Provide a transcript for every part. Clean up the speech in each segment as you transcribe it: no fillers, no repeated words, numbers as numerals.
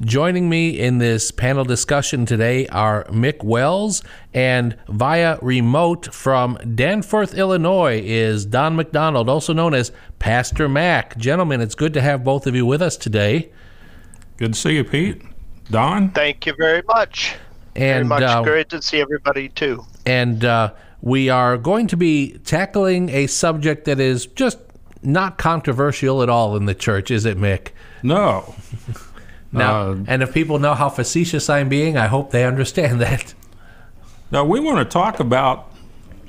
Joining me in this panel discussion today are Mick Wells, and via remote from Danforth, Illinois, is Don McDonald, also known as Pastor Mac. Gentlemen, it's good to have both of you with us today. Good to see you, Pete. Don? Thank you very much. And very much great to see everybody, too. And we are going to be tackling a subject that is just not controversial at all in the church, is it, Mick? No. Now, and if people know how facetious I'm being, I hope they understand that. Now, we want to talk about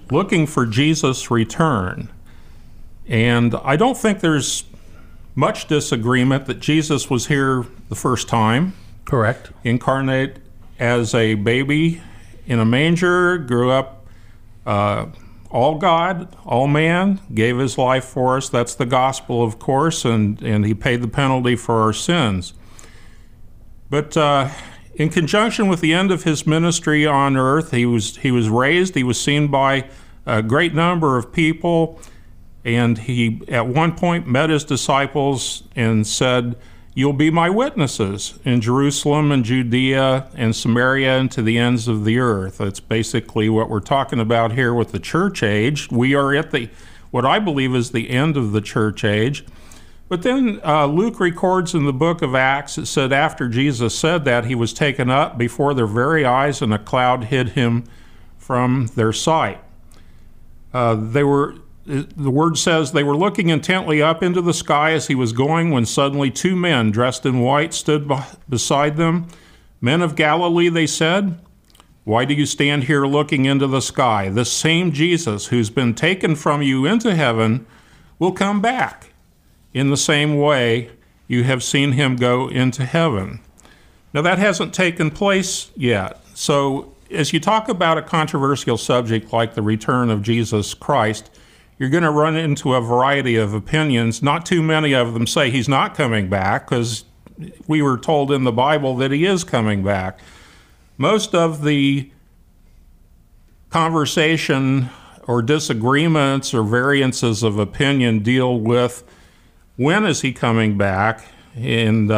looking for Jesus' return. And I don't think there's much disagreement that Jesus was here the first time. Correct. Incarnate as a baby in a manger, grew up all God, all man, gave his life for us. That's the gospel, of course, and he paid the penalty for our sins. But in conjunction with the end of his ministry on earth, he was raised, he was seen by a great number of people, and he at one point met his disciples and said, "You'll be my witnesses in Jerusalem and Judea and Samaria and to the ends of the earth." That's basically what we're talking about here with the church age. We are at what I believe is the end of the church age. But then Luke records in the book of Acts, it said, after Jesus said that, he was taken up before their very eyes, and a cloud hid him from their sight. The word says, they were looking intently up into the sky as he was going, when suddenly two men dressed in white stood beside them. "Men of Galilee," they said, "why do you stand here looking into the sky? This same Jesus who's been taken from you into heaven will come back in the same way you have seen him go into heaven." Now, that hasn't taken place yet. So as you talk about a controversial subject like the return of Jesus Christ, you're going to run into a variety of opinions. Not too many of them say he's not coming back, because we were told in the Bible that he is coming back. Most of the conversation or disagreements or variances of opinion deal with when is he coming back in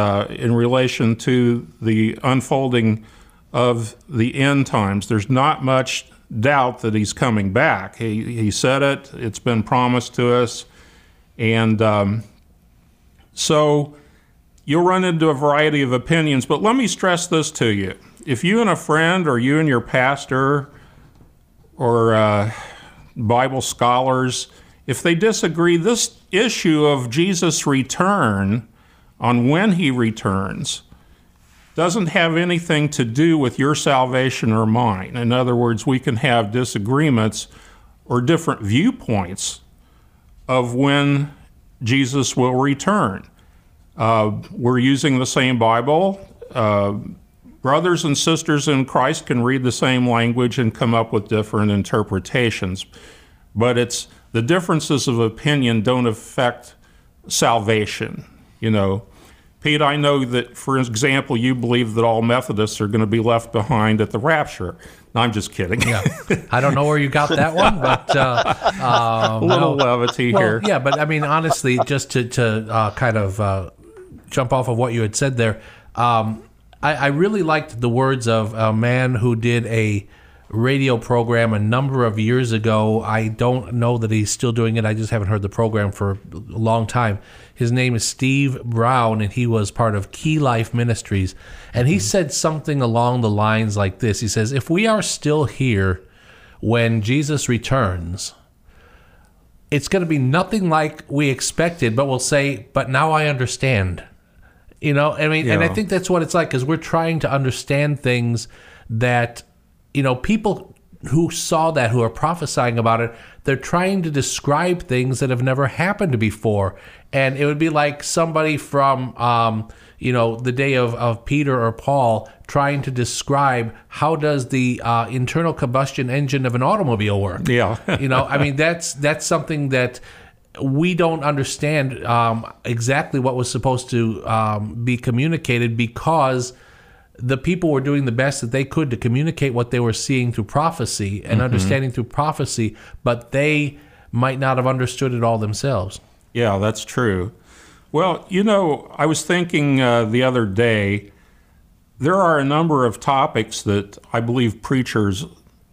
relation to the unfolding of the end times. There's not much doubt that he's coming back. He said it. It's been promised to us. And so you'll run into a variety of opinions. But let me stress this to you. If you and a friend or you and your pastor or Bible scholars, if they disagree, this issue of Jesus' return, on when he returns, doesn't have anything to do with your salvation or mine. In other words, we can have disagreements or different viewpoints of when Jesus will return. We're using the same Bible. Brothers and sisters in Christ can read the same language and come up with different interpretations. But the differences of opinion don't affect salvation, you know. Pete, I know that, for example, you believe that all Methodists are going to be left behind at the rapture. No, I'm just kidding. Yeah. I don't know where you got that one, but... a little levity here. Yeah, but I mean, honestly, just to kind of jump off of what you had said there, I really liked the words of a man who did a radio program a number of years ago. I don't know that he's still doing it. I just haven't heard the program for a long time. His name is Steve Brown, and he was part of Key Life Ministries. And he said something along the lines like this. He says, if we are still here when Jesus returns, it's going to be nothing like we expected, but we'll say, but now I understand. You know, I mean, yeah. And I think that's what it's like, because we're trying to understand things that, you know, people who saw that, who are prophesying about it, they're trying to describe things that have never happened before. And it would be like somebody from, the day of Peter or Paul trying to describe how does the internal combustion engine of an automobile work. Yeah. That's something that we don't understand exactly what was supposed to be communicated, because the people were doing the best that they could to communicate what they were seeing through prophecy and understanding through prophecy, but they might not have understood it all themselves. Yeah, that's true. Well, I was thinking the other day, there are a number of topics that I believe preachers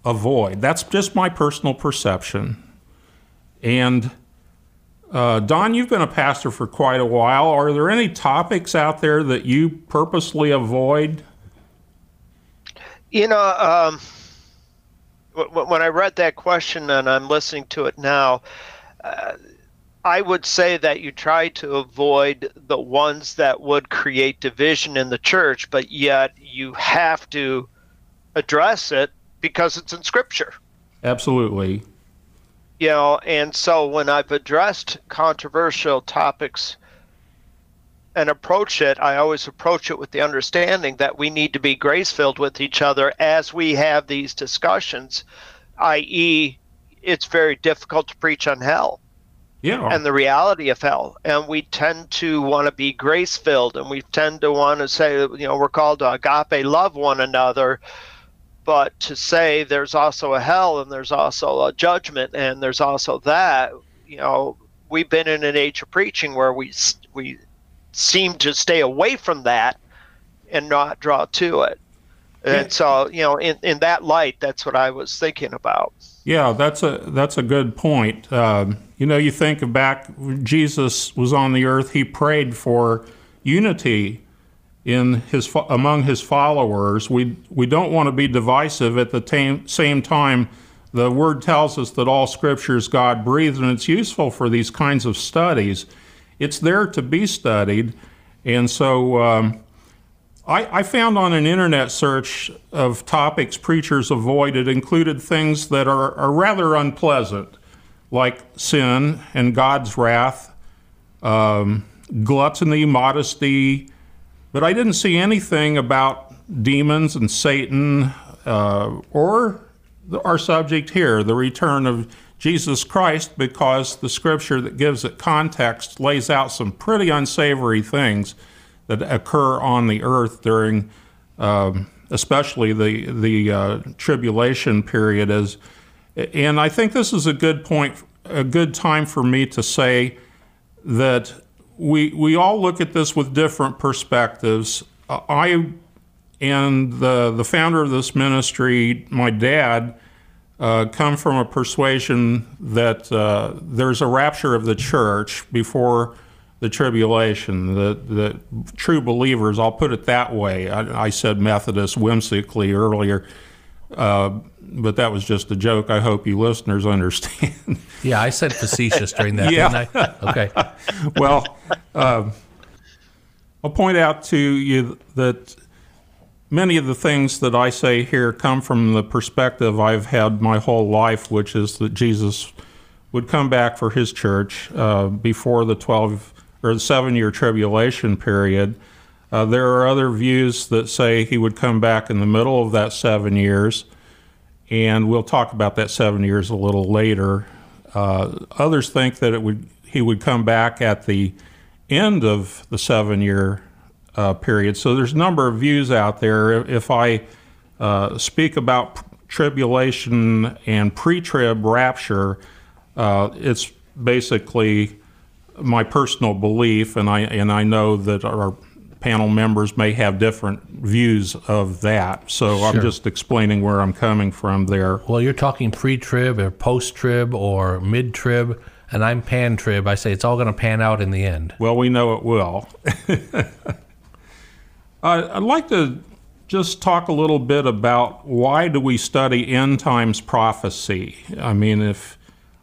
avoid. That's just my personal perception. And Don, you've been a pastor for quite a while. Are there any topics out there that you purposely avoid? When I read that question, and I'm listening to it now, I would say that you try to avoid the ones that would create division in the church, but yet you have to address it because it's in Scripture. Absolutely. And so when I've addressed controversial topics and approach it, I always approach it with the understanding that we need to be grace-filled with each other as we have these discussions, i.e., it's very difficult to preach on hell and the reality of hell. And we tend to want to be grace-filled, and we tend to want to say, we're called to agape, love one another. But to say there's also a hell and there's also a judgment and there's also that, we've been in an age of preaching where we seem to stay away from that and not draw to it. And so, in that light, that's what I was thinking about. Yeah, that's a good point. You think back, when Jesus was on the earth, he prayed for unity among his followers. We don't want to be divisive. At the same time, the Word tells us that all Scripture is God-breathed, and it's useful for these kinds of studies. It's there to be studied. And so I found on an internet search of topics preachers avoided included things that are rather unpleasant, like sin and God's wrath, gluttony, modesty. But I didn't see anything about demons and Satan or our subject here, the return of Jesus Christ, because the Scripture that gives it context lays out some pretty unsavory things that occur on the earth during especially the tribulation period. And I think this is a good point, a good time for me to say that we all look at this with different perspectives. I and the founder of this ministry, my dad, come from a persuasion that there's a rapture of the church before the tribulation, the true believers, I'll put it that way. I said Methodist whimsically earlier, but that was just a joke. I hope you listeners understand. Yeah, I said facetious during that, didn't I? Okay. Well, I'll point out to you that many of the things that I say here come from the perspective I've had my whole life, which is that Jesus would come back for his church before the 12 or the 7-year tribulation period. There are other views that say he would come back in the middle of that 7 years, and we'll talk about that 7 years a little later. Others think that he would come back at the end of the 7-year period. So there's a number of views out there. If I speak about tribulation and pre-trib rapture, it's basically my personal belief, and I know that our panel members may have different views of that. So sure. I'm just explaining where I'm coming from there. Well, you're talking pre-trib or post-trib or mid-trib, and I'm pan-trib. I say it's all going to pan out in the end. Well, we know it will. I'd like to just talk a little bit about why do we study end times prophecy.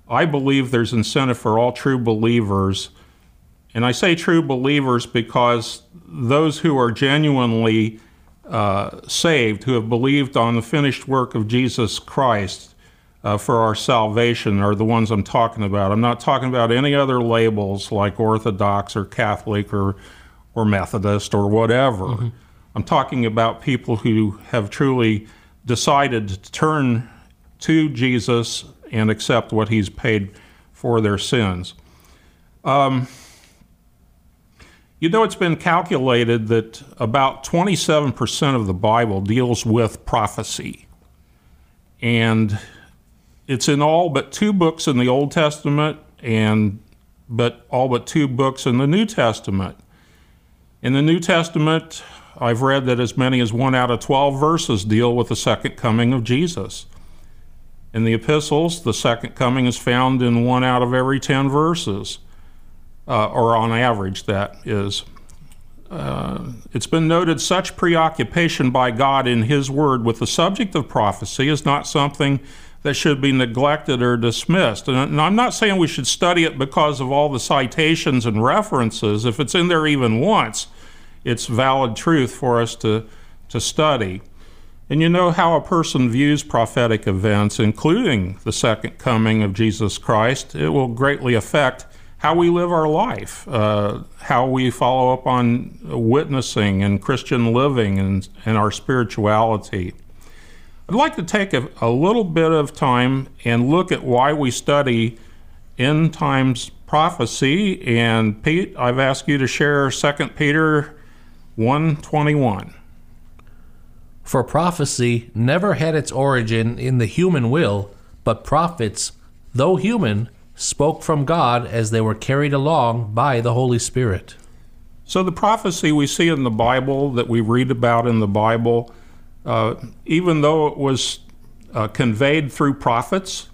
I believe there's incentive for all true believers, and I say true believers because those who are genuinely saved, who have believed on the finished work of Jesus Christ for our salvation, are the ones I'm talking about. I'm not talking about any other labels like Orthodox or Catholic or Methodist or whatever. Mm-hmm. I'm talking about people who have truly decided to turn to Jesus and accept what he's paid for their sins. You know, it's been calculated that about 27% of the Bible deals with prophecy. And it's in all but two books in the Old Testament but all but two books in the New Testament. In the New Testament, I've read that as many as 1 out of 12 verses deal with the second coming of Jesus. In the epistles, the second coming is found in 1 out of every 10 verses. Or on average, that is. It's been noted such preoccupation by God in his word with the subject of prophecy is not something that should be neglected or dismissed. And I'm not saying we should study it because of all the citations and references. If it's in there even once, it's valid truth for us to study. And you know how a person views prophetic events, including the second coming of Jesus Christ, it will greatly affect how we live our life, how we follow up on witnessing and Christian living and our spirituality. I'd like to take a little bit of time and look at why we study end times prophecy. And Pete, I've asked you to share 2 Peter 1:21. For prophecy never had its origin in the human will, but prophets, though human, spoke from God as they were carried along by the Holy Spirit. So the prophecy we see in the Bible, that we read about in the Bible, even though it was conveyed through prophets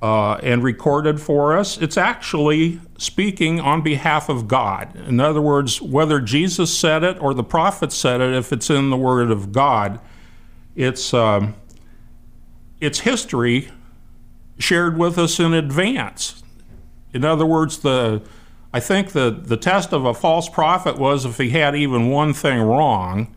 and recorded for us, it's actually speaking on behalf of God. In other words, whether Jesus said it or the prophet said it, if it's in the Word of God, it's history shared with us in advance. In other words, I think the test of a false prophet was if he had even one thing wrong,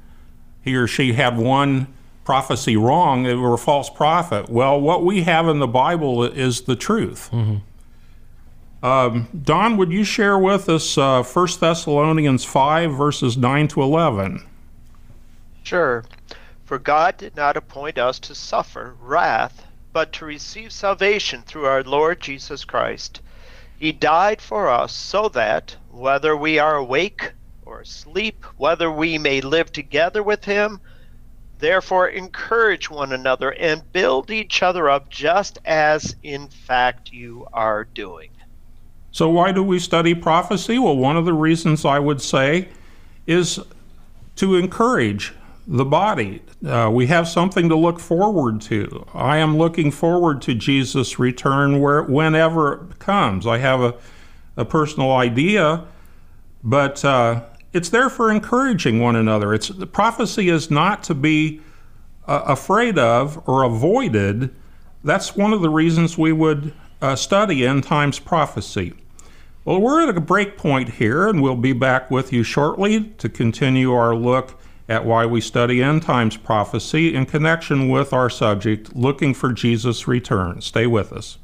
he or she had one prophecy wrong, they were a false prophet. Well, what we have in the Bible is the truth. Mm-hmm. Don, would you share with us 1 Thessalonians 5, verses 9 to 11? Sure. For God did not appoint us to suffer wrath, but to receive salvation through our Lord Jesus Christ. He died for us so that, whether we are awake or asleep, whether we may live together with him. Therefore encourage one another and build each other up, just as in fact you are doing. So why do we study prophecy? Well, one of the reasons I would say is to encourage the body. We have something to look forward to. I am looking forward to Jesus' return whenever it comes. I have a personal idea, but it's there for encouraging one another. The prophecy is not to be afraid of or avoided. That's one of the reasons we would study end times prophecy. Well, we're at a break point here, and we'll be back with you shortly to continue our look at why we study end times prophecy in connection with our subject, looking for Jesus' return. Stay with us.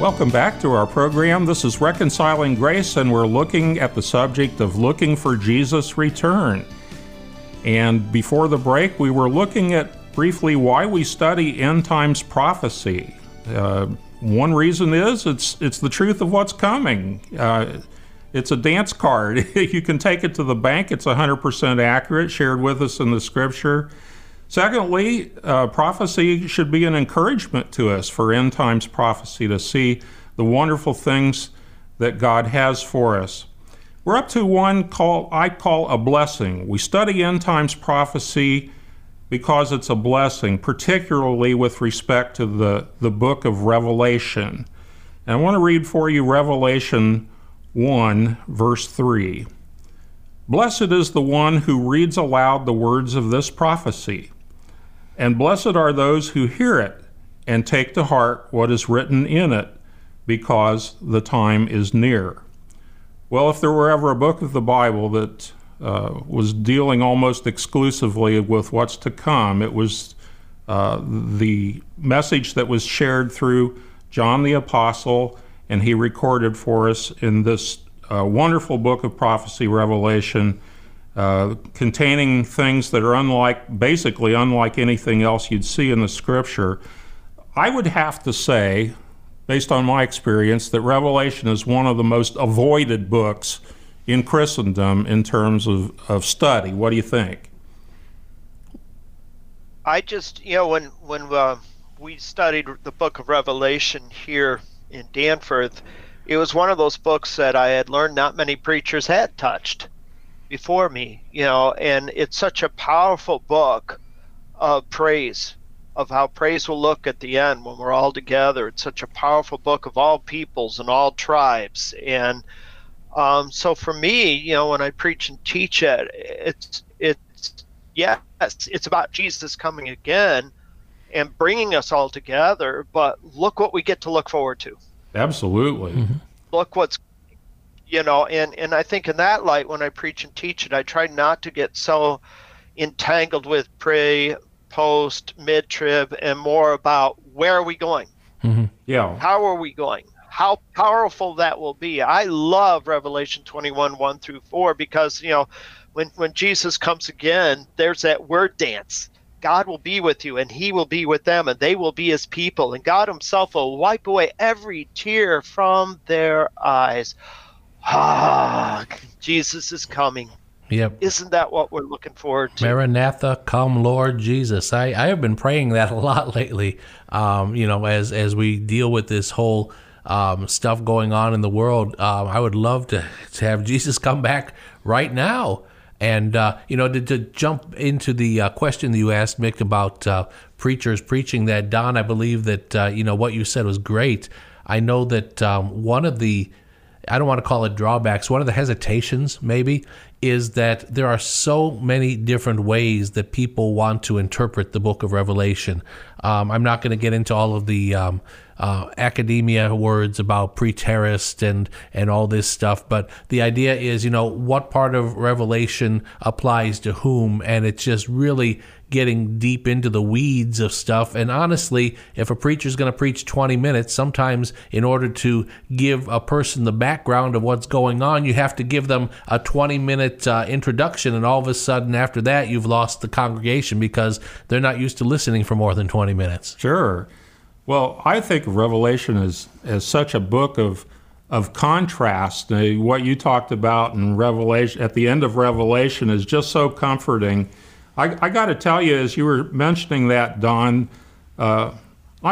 Welcome back to our program. This is Reconciling Grace, and we're looking at the subject of looking for Jesus' return. And before the break, we were looking at briefly why we study end times prophecy. One reason is it's the truth of what's coming. It's a dance card. You can take it to the bank. It's 100% accurate, shared with us in the scripture. Secondly, prophecy should be an encouragement to us for end times prophecy, to see the wonderful things that God has for us. We're up to one I call a blessing. We study end times prophecy because it's a blessing, particularly with respect to the book of Revelation. And I want to read for you Revelation 1, verse 3. Blessed is the one who reads aloud the words of this prophecy, and blessed are those who hear it and take to heart what is written in it, because the time is near. Well, if there were ever a book of the Bible that was dealing almost exclusively with what's to come, it was the message that was shared through John the Apostle, and he recorded for us in this wonderful book of prophecy, Revelation, containing things that are basically unlike anything else you'd see in the Scripture. I would have to say, based on my experience, that Revelation is one of the most avoided books in Christendom in terms of study. What do you think? I just, you know, when we studied the book of Revelation here in Danforth, it was one of those books that I had learned not many preachers had touched before me, you know, and it's such a powerful book of praise, of how praise will look at the end when we're all together. It's such a powerful book of all peoples and all tribes. And so for me, you know, when I preach and teach it, it's about Jesus coming again and bringing us all together, but look what we get to look forward to. Absolutely. Mm-hmm. Look what's, you know, and I think in that light, when I preach and teach it, I try not to get so entangled with pre, post, mid-trib, and more about where are we going? Mm-hmm. Yeah. How are we going? How powerful that will be. I love Revelation 21:1-4 because, you know, when Jesus comes again, there's that word dance. God will be with you, and he will be with them, and they will be his people, and God himself will wipe away every tear from their eyes. Ah, Jesus is coming. Yep. Isn't that what we're looking forward to? Maranatha, come Lord Jesus. I have been praying that a lot lately, you know, as we deal with this whole stuff going on in the world. I would love to have Jesus come back right now. And, you know, to jump into the question that you asked, Mick, about preachers preaching that, Don, I believe that, you know, what you said was great. I know that one of the, I don't want to call it drawbacks, one of the hesitations maybe is that there are so many different ways that people want to interpret the book of Revelation. I'm not going to get into all of the academia words about preterist and all this stuff, but the idea is, you know, what part of Revelation applies to whom, and it's just really getting deep into the weeds of stuff. And honestly, if a preacher's going to preach 20 minutes, sometimes in order to give a person the background of what's going on, you have to give them a 20-minute introduction, and all of a sudden after that you've lost the congregation because they're not used to listening for more than 20 minutes. Sure. Well, I think of Revelation as such a book of contrast. What you talked about in Revelation, at the end of Revelation, is just so comforting. I got to tell you, as you were mentioning that, Don, I'm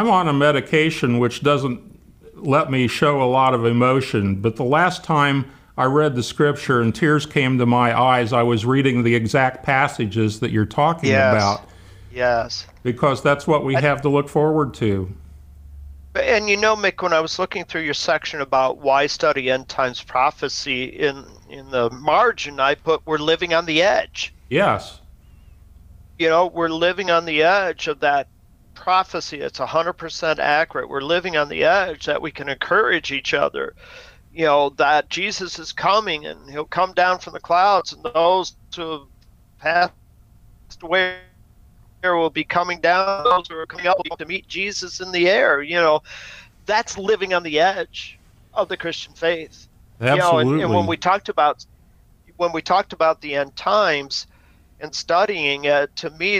on a medication which doesn't let me show a lot of emotion, but the last time I read the Scripture and tears came to my eyes, I was reading the exact passages that you're talking about. Yes. Because that's what we have to look forward to. And you know, Mick, when I was looking through your section about why study end times prophecy, in the margin I put, we're living on the edge. Yes. You know, we're living on the edge of that prophecy. It's 100% accurate. We're living on the edge that we can encourage each other. You know, that Jesus is coming and he'll come down from the clouds, and those who have passed away will be coming down, those who are coming up to meet Jesus in the air. You know, that's living on the edge of the Christian faith. Absolutely. You know, and when we talked about the end times and studying it, to me,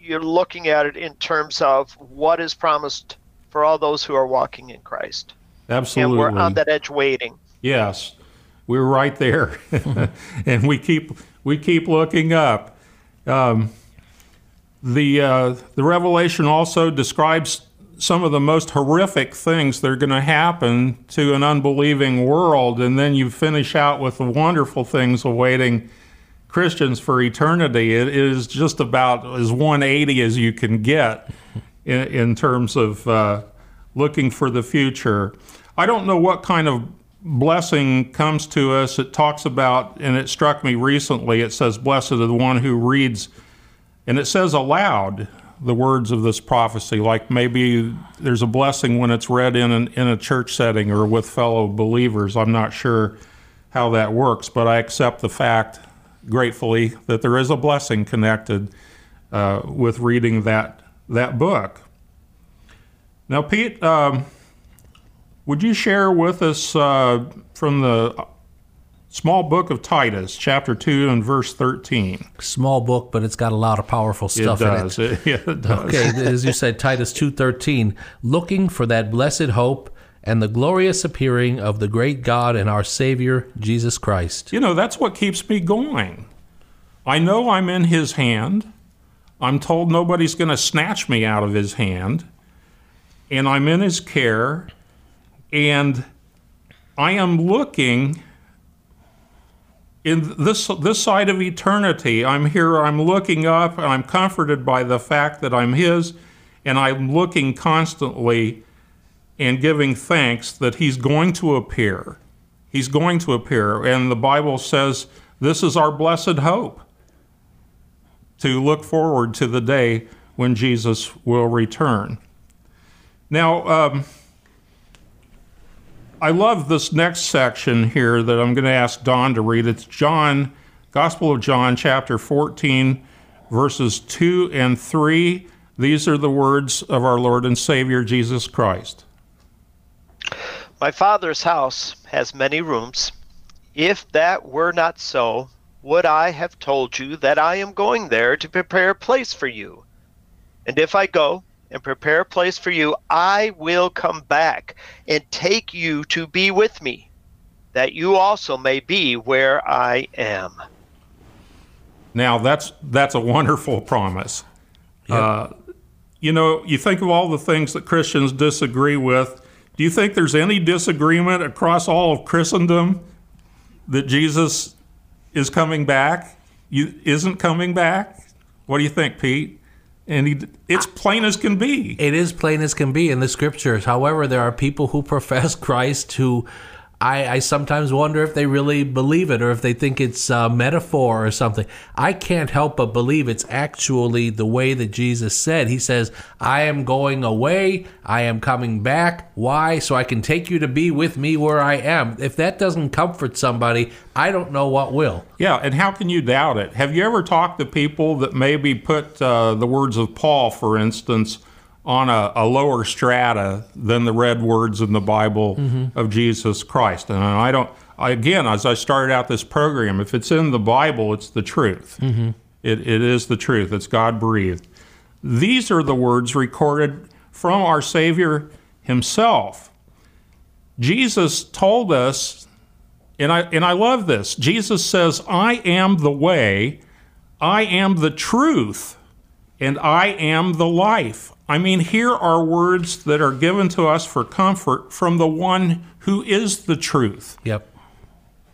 you're looking at it in terms of what is promised for all those who are walking in Christ. Absolutely. And we're on that edge waiting. Yes, we're right there, and we keep looking up. The Revelation also describes some of the most horrific things that are going to happen to an unbelieving world, and then you finish out with the wonderful things awaiting Christians for eternity. It is just about as 180 as you can get in terms of looking for the future. I don't know what kind of blessing comes to us. It talks about, and it struck me recently, it says, blessed is the one who reads. And it says aloud, the words of this prophecy. Like maybe there's a blessing when it's read in a church setting or with fellow believers. I'm not sure how that works, but I accept the fact gratefully that there is a blessing connected with reading that book. Now, Pete, would you share with us from the small book of Titus, chapter 2 and verse 13? Small book, but it's got a lot of powerful stuff in it. It does. Okay, as you said, Titus 2:13, looking for that blessed hope and the glorious appearing of the great God and our Savior, Jesus Christ. You know, that's what keeps me going. I know I'm in His hand. I'm told nobody's going to snatch me out of His hand. And I'm in His care. And I am looking in this side of eternity. I'm here, I'm looking up, and I'm comforted by the fact that I'm His, and I'm looking constantly and giving thanks that He's going to appear. He's going to appear. And the Bible says this is our blessed hope, to look forward to the day when Jesus will return. Now, I love this next section here that I'm going to ask Don to read. It's John, Gospel of John, chapter 14, verses 2 and 3. These are the words of our Lord and Savior, Jesus Christ. My Father's house has many rooms. If that were not so, would I have told you that I am going there to prepare a place for you? And if I go and prepare a place for you, I will come back and take you to be with me, that you also may be where I am. Now, that's a wonderful promise. Yep. You know, you think of all the things that Christians disagree with. Do you think there's any disagreement across all of Christendom that Jesus is coming back? Isn't coming back? What do you think, Pete? It's plain as can be. It is plain as can be in the Scriptures. However, there are people who profess Christ who I sometimes wonder if they really believe it or if they think it's a metaphor or something. I can't help but believe it's actually the way that Jesus said. He says, I am going away. I am coming back. Why? So I can take you to be with me where I am. If that doesn't comfort somebody, I don't know what will. Yeah, and how can you doubt it? Have you ever talked to people that maybe put the words of Paul, for instance, on a lower strata than the read words in the Bible of Jesus Christ? And again, as I started out this program, if it's in the Bible, it's the truth. Mm-hmm. It is the truth. It's God-breathed. These are the words recorded from our Savior Himself. Jesus told us, and I love this, Jesus says, I am the way, I am the truth, and I am the life. I mean, here are words that are given to us for comfort from the one who is the truth. Yep.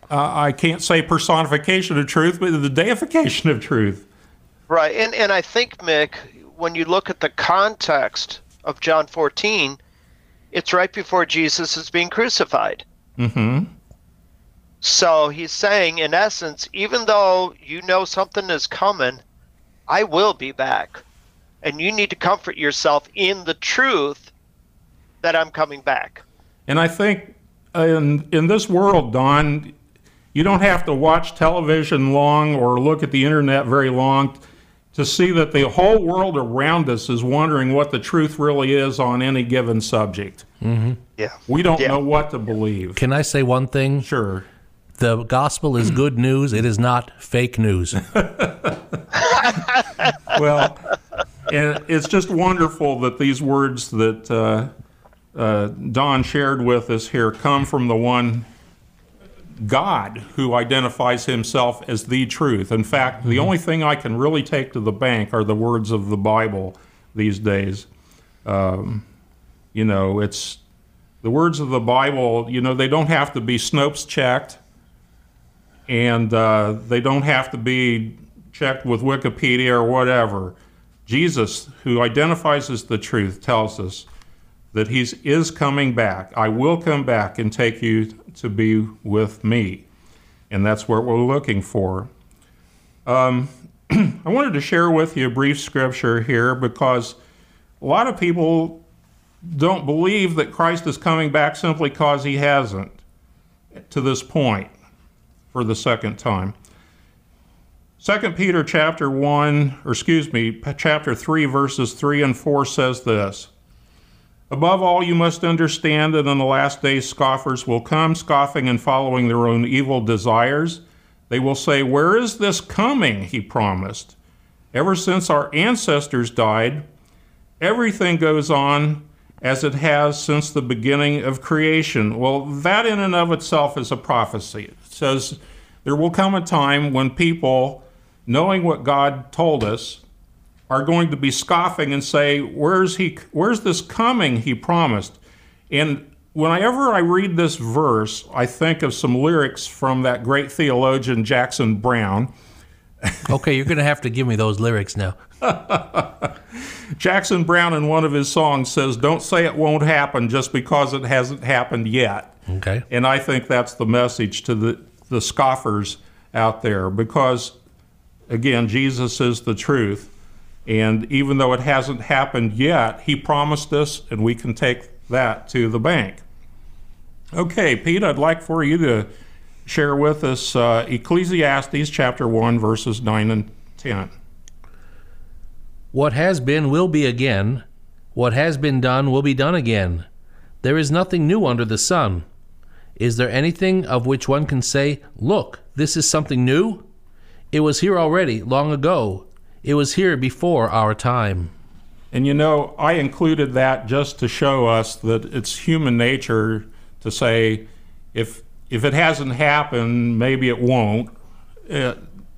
I can't say personification of truth, but the deification of truth. Right. And I think, Mick, when you look at the context of John 14, it's right before Jesus is being crucified. Mm-hmm. So he's saying, in essence, even though you know something is coming, I will be back. And you need to comfort yourself in the truth that I'm coming back. And I think in this world, Don, you don't have to watch television long or look at the internet very long to see that the whole world around us is wondering what the truth really is on any given subject. Mm-hmm. Yeah, we don't know what to believe. Can I say one thing? Sure. The gospel is good news. It is not fake news. Well, and it's just wonderful that these words that Don shared with us here come from the one God who identifies Himself as the truth. In fact, the only thing I can really take to the bank are the words of the Bible these days. You know, it's the words of the Bible, you know, they don't have to be Snopes checked, and they don't have to be checked with Wikipedia or whatever. Jesus, who identifies as the truth, tells us that He is coming back. I will come back and take you to be with me. And that's what we're looking for. I wanted to share with you a brief scripture here because a lot of people don't believe that Christ is coming back simply because he hasn't to this point for the second time. 2 Peter chapter 3, verses 3 and 4 says this, "Above all, you must understand that in the last days scoffers will come, scoffing and following their own evil desires. They will say, 'Where is this coming he promised? Ever since our ancestors died, everything goes on as it has since the beginning of creation.'" Well, that in and of itself is a prophecy. It says there will come a time when people, knowing what God told us, are going to be scoffing and say, where's this coming he promised? And whenever I read this verse, I think of some lyrics from that great theologian, Jackson Brown. Okay, you're going to have to give me those lyrics now. Jackson Brown in one of his songs says, "Don't say it won't happen just because it hasn't happened yet." Okay. And I think that's the message to the scoffers out there because, again, Jesus is the truth. And even though it hasn't happened yet, he promised us, and we can take that to the bank. Okay, Pete, I'd like for you to share with us Ecclesiastes chapter 1, verses 9 and 10. "What has been will be again. What has been done will be done again. There is nothing new under the sun. Is there anything of which one can say, 'Look, this is something new'? It was here already, long ago. It was here before our time." And you know, I included that just to show us that it's human nature to say, if it hasn't happened, maybe it won't.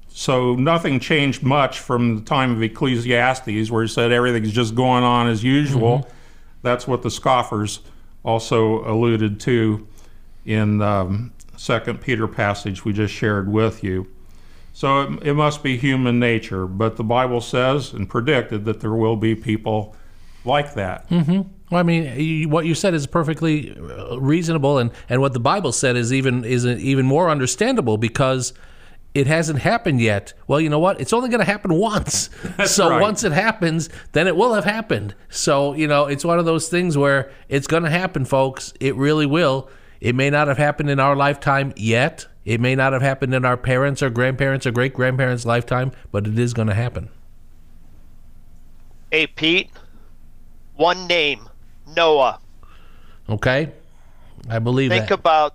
So nothing changed much from the time of Ecclesiastes, where he said everything's just going on as usual. Mm-hmm. That's what the scoffers also alluded to in the 2 Peter passage we just shared with you. So it must be human nature, but the Bible says and predicted that there will be people like that. Mm-hmm. Well, I mean, what you said is perfectly reasonable, and what the Bible said is even more understandable because it hasn't happened yet. Well, you know what? It's only going to happen once. So right. Once it happens, then it will have happened. So, you know, it's one of those things where it's going to happen, folks. It really will. It may not have happened in our lifetime yet. It may not have happened in our parents' or grandparents' or great-grandparents' lifetime, but it is going to happen. Hey, Pete, one name, Noah. Okay, I believe that. Think about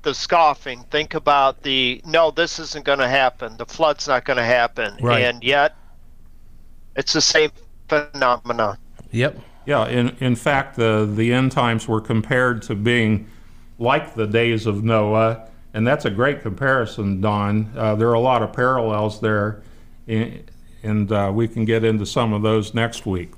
the scoffing. Think about the, no, this isn't going to happen. The flood's not going to happen. Right. And yet, it's the same phenomenon. Yep. Yeah, in fact, the end times were compared to being like the days of Noah. And that's a great comparison, Don. There are a lot of parallels there, and we can get into some of those next week.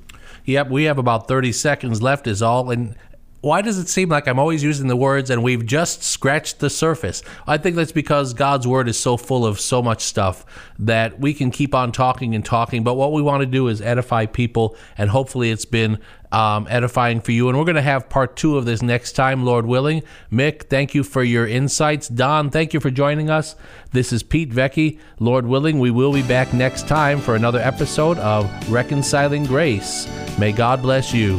Yep, we have about 30 seconds left is all. And why does it seem like I'm always using the words and we've just scratched the surface? I think that's because God's Word is so full of so much stuff that we can keep on talking and talking. But what we want to do is edify people, and hopefully it's been edifying for you. And we're going to have part 2 of this next time, Lord willing. Mick, thank you for your insights. Don, thank you for joining us. This is Pete Vecchi. Lord willing, we will be back next time for another episode of Reconciling Grace. May God bless you.